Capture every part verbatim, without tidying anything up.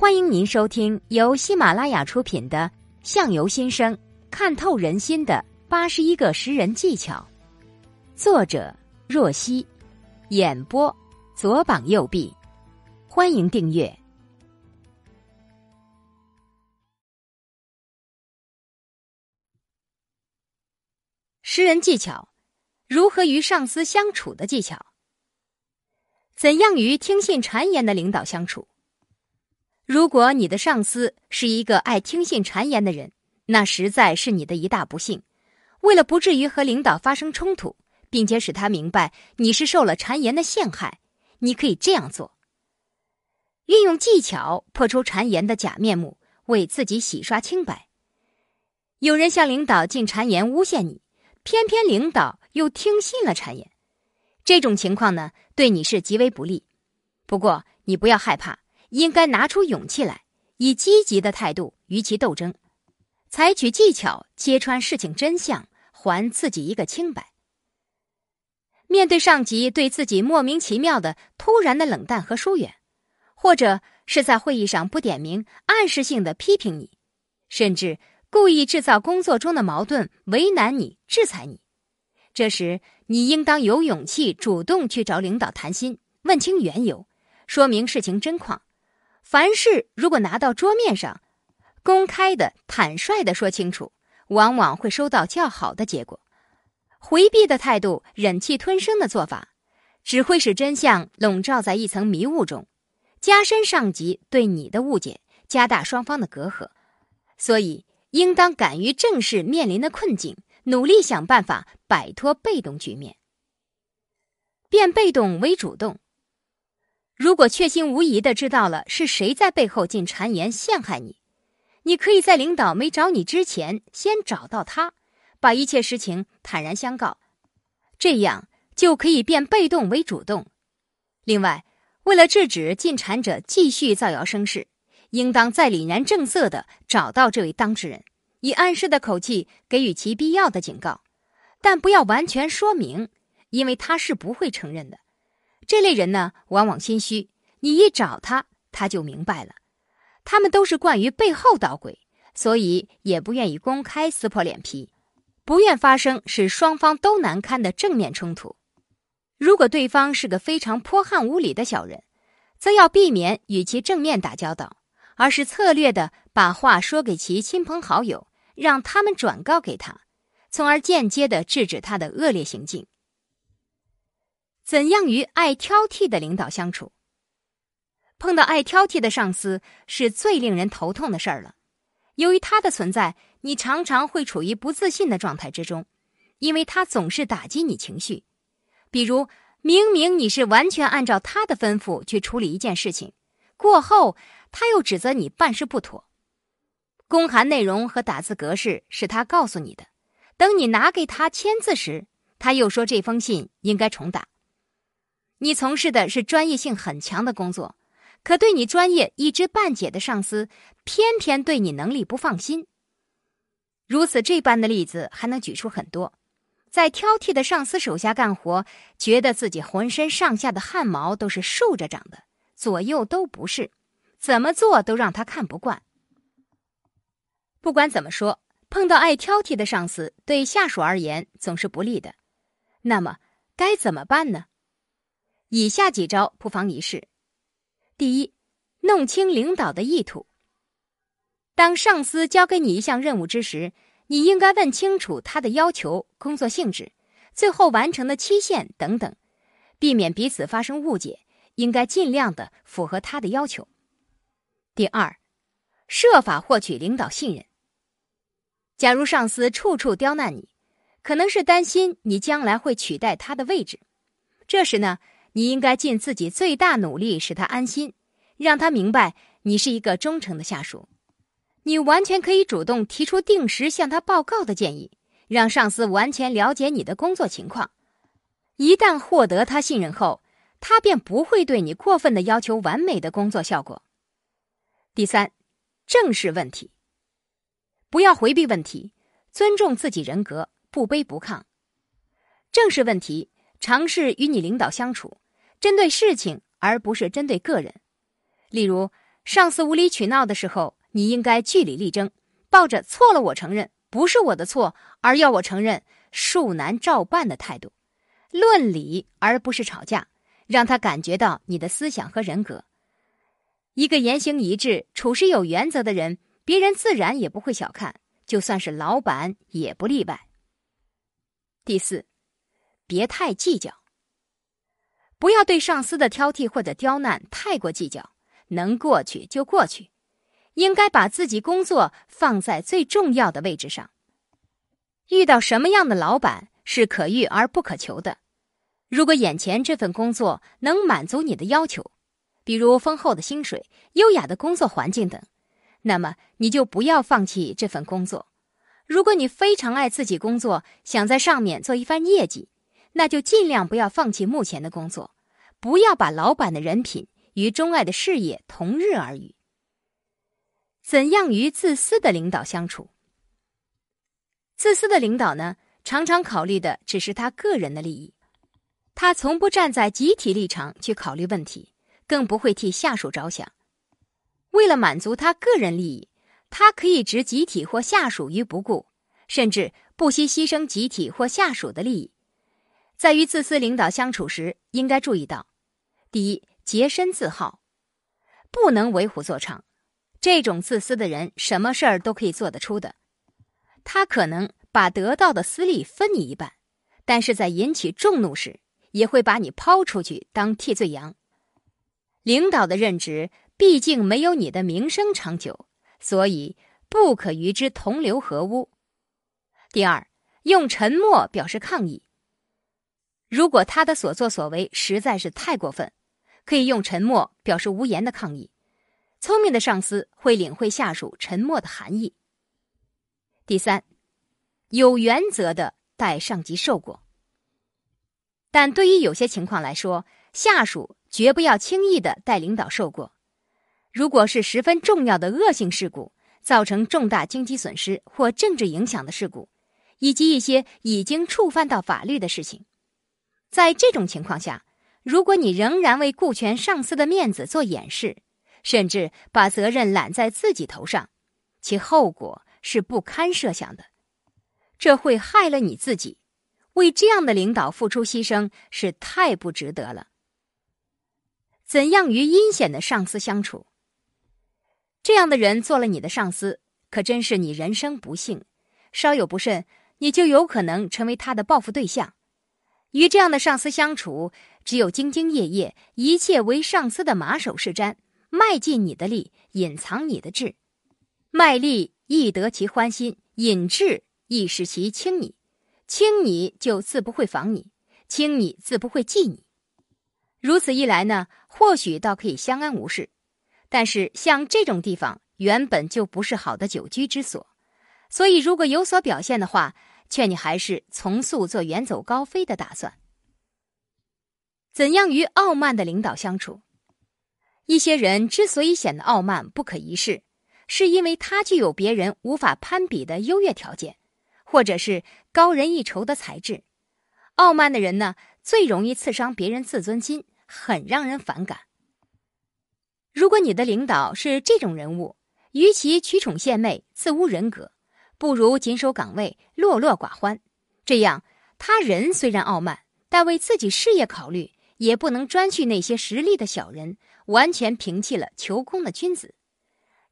欢迎您收听由喜马拉雅出品的《相由心生》，看透人心的八十一个识人技巧，作者若曦，演播左膀右臂。欢迎订阅。识人技巧，如何与上司相处的技巧，怎样与听信谗言的领导相处？如果你的上司是一个爱听信谗言的人，那实在是你的一大不幸。为了不至于和领导发生冲突，并且使他明白你是受了谗言的陷害，你可以这样做：运用技巧破除谗言的假面目，为自己洗刷清白。有人向领导进谗言诬陷你，偏偏领导又听信了谗言，这种情况呢，对你是极为不利。不过你不要害怕，应该拿出勇气来，以积极的态度与其斗争，采取技巧揭穿事情真相，还自己一个清白。面对上级对自己莫名其妙的突然的冷淡和疏远，或者是在会议上不点名暗示性的批评你，甚至故意制造工作中的矛盾，为难你，制裁你，这时你应当有勇气主动去找领导谈心，问清缘由，说明事情真况。凡事如果拿到桌面上，公开的坦率的说清楚，往往会收到较好的结果。回避的态度，忍气吞声的做法，只会使真相笼罩在一层迷雾中，加深上级对你的误解，加大双方的隔阂。所以应当敢于正视面临的困境，努力想办法摆脱被动局面，变被动为主动。如果确信无疑地知道了是谁在背后进谗言陷害你，你可以在领导没找你之前先找到他，把一切事情坦然相告，这样就可以变被动为主动。另外，为了制止进谗者继续造谣生事，应当再凛然正色地找到这位当事人，以暗示的口气给予其必要的警告，但不要完全说明，因为他是不会承认的。这类人呢，往往心虚，你一找他，他就明白了。他们都是惯于背后捣鬼，所以也不愿意公开撕破脸皮，不愿发生使双方都难堪的正面冲突。如果对方是个非常泼悍无理的小人，则要避免与其正面打交道，而是策略地把话说给其亲朋好友，让他们转告给他，从而间接地制止他的恶劣行径。怎样与爱挑剔的领导相处？碰到爱挑剔的上司是最令人头痛的事儿了。由于他的存在，你常常会处于不自信的状态之中，因为他总是打击你情绪。比如，明明你是完全按照他的吩咐去处理一件事情，过后他又指责你办事不妥。公函内容和打字格式是他告诉你的，等你拿给他签字时，他又说这封信应该重打。你从事的是专业性很强的工作，可对你专业一知半解的上司偏偏对你能力不放心。如此这般的例子还能举出很多。在挑剔的上司手下干活，觉得自己浑身上下的汗毛都是竖着长的，左右都不是，怎么做都让他看不惯。不管怎么说，碰到爱挑剔的上司，对下属而言总是不利的。那么该怎么办呢？以下几招不妨一试。第一，弄清领导的意图。当上司交给你一项任务之时，你应该问清楚他的要求、工作性质、最后完成的期限等等，避免彼此发生误解，应该尽量的符合他的要求。第二，设法获取领导信任。假如上司处处刁难你，可能是担心你将来会取代他的位置。这时呢，你应该尽自己最大努力使他安心，让他明白你是一个忠诚的下属。你完全可以主动提出定时向他报告的建议，让上司完全了解你的工作情况。一旦获得他信任后，他便不会对你过分的要求完美的工作效果。第三，正视问题。不要回避问题，尊重自己人格，不卑不亢。正视问题，尝试与你领导相处，针对事情而不是针对个人。例如，上司无理取闹的时候，你应该据理力争，抱着错了我承认，不是我的错，而要我承认，恕难照办的态度。论理而不是吵架，让他感觉到你的思想和人格。一个言行一致、处事有原则的人，别人自然也不会小看，就算是老板也不例外。第四，别太计较。不要对上司的挑剔或者刁难太过计较，能过去就过去，应该把自己工作放在最重要的位置上。遇到什么样的老板是可遇而不可求的。如果眼前这份工作能满足你的要求，比如丰厚的薪水、优雅的工作环境等，那么你就不要放弃这份工作。如果你非常爱自己工作，想在上面做一番业绩，那就尽量不要放弃目前的工作，不要把老板的人品与钟爱的事业同日而语。怎样与自私的领导相处？自私的领导呢，常常考虑的只是他个人的利益，他从不站在集体立场去考虑问题，更不会替下属着想。为了满足他个人利益，他可以置集体或下属于不顾，甚至不惜牺牲集体或下属的利益。在与自私领导相处时，应该注意到：第一，洁身自好，不能为虎作伥。这种自私的人，什么事儿都可以做得出的。他可能把得到的私利分你一半，但是在引起众怒时，也会把你抛出去当替罪羊。领导的任职毕竟没有你的名声长久，所以不可与之同流合污。第二，用沉默表示抗议。如果他的所作所为实在是太过分，可以用沉默表示无言的抗议。聪明的上司会领会下属沉默的含义。第三，有原则的待上级受过。但对于有些情况来说，下属绝不要轻易的待领导受过。如果是十分重要的恶性事故，造成重大经济损失或政治影响的事故，以及一些已经触犯到法律的事情，在这种情况下，如果你仍然为顾全上司的面子做掩饰，甚至把责任揽在自己头上，其后果是不堪设想的。这会害了你自己，为这样的领导付出牺牲是太不值得了。怎样与阴险的上司相处？这样的人做了你的上司，可真是你人生不幸，稍有不慎，你就有可能成为他的报复对象。与这样的上司相处，只有兢兢业业，一切为上司的马首是瞻，卖尽你的力，隐藏你的智。卖力亦得其欢心，隐智亦使其轻你。轻你就自不会防你，轻你自不会忌你。如此一来呢，或许倒可以相安无事。但是像这种地方原本就不是好的久居之所，所以如果有所表现的话，劝你还是从速做远走高飞的打算。怎样与傲慢的领导相处？一些人之所以显得傲慢不可一世，是因为他具有别人无法攀比的优越条件，或者是高人一筹的才智。傲慢的人呢，最容易刺伤别人自尊心，很让人反感。如果你的领导是这种人物，与其取宠献媚、自污人格，不如谨守岗位，落落寡欢。这样，他人虽然傲慢，但为自己事业考虑，也不能专去那些实力的小人，完全摒弃了求功的君子。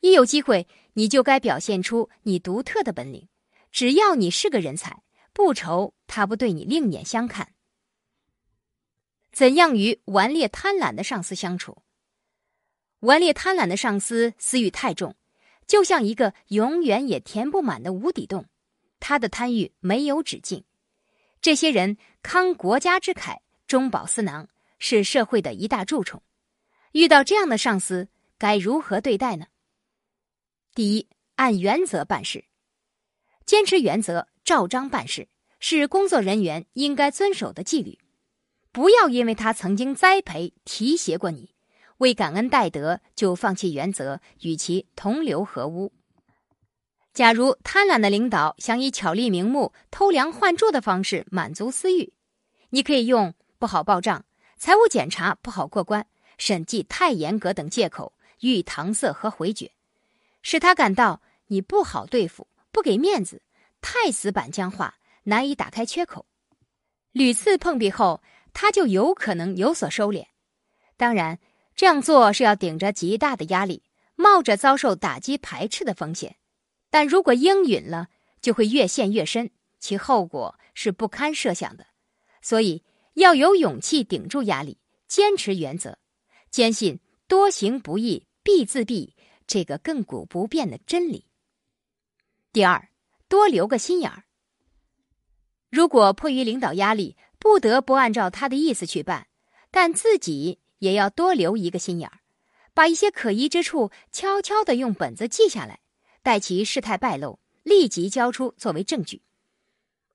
一有机会，你就该表现出你独特的本领。只要你是个人才，不愁他不对你另眼相看。怎样与顽劣贪婪的上司相处？顽劣贪婪的上司私欲太重，就像一个永远也填不满的无底洞，他的贪欲没有止境。这些人慷国家之慨，中饱私囊，是社会的一大蛀虫。遇到这样的上司，该如何对待呢？第一，按原则办事，坚持原则，照章办事，是工作人员应该遵守的纪律。不要因为他曾经栽培提携过你，为感恩戴德就放弃原则，与其同流合污。假如贪婪的领导想以巧立名目、偷梁换柱的方式满足私欲，你可以用不好报账、财务检查不好过关、审计太严格等借口，欲搪塞和回绝，使他感到你不好对付，不给面子，太死板僵化，难以打开缺口。屡次碰壁后，他就有可能有所收敛。当然，这样做是要顶着极大的压力，冒着遭受打击排斥的风险。但如果应允了，就会越陷越深，其后果是不堪设想的。所以，要有勇气顶住压力，坚持原则，坚信多行不义必自毙这个亘古不变的真理。第二，多留个心眼儿。如果迫于领导压力，不得不按照他的意思去办，但自己也要多留一个心眼儿，把一些可疑之处悄悄地用本子记下来，待其事态败露，立即交出作为证据。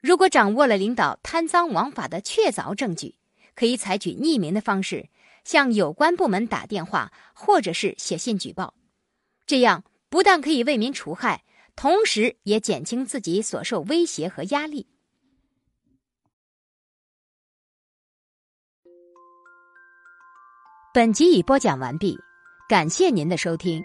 如果掌握了领导贪赃枉法的确凿证据，可以采取匿名的方式，向有关部门打电话或者是写信举报。这样不但可以为民除害，同时也减轻自己所受威胁和压力。本集已播讲完毕，感谢您的收听。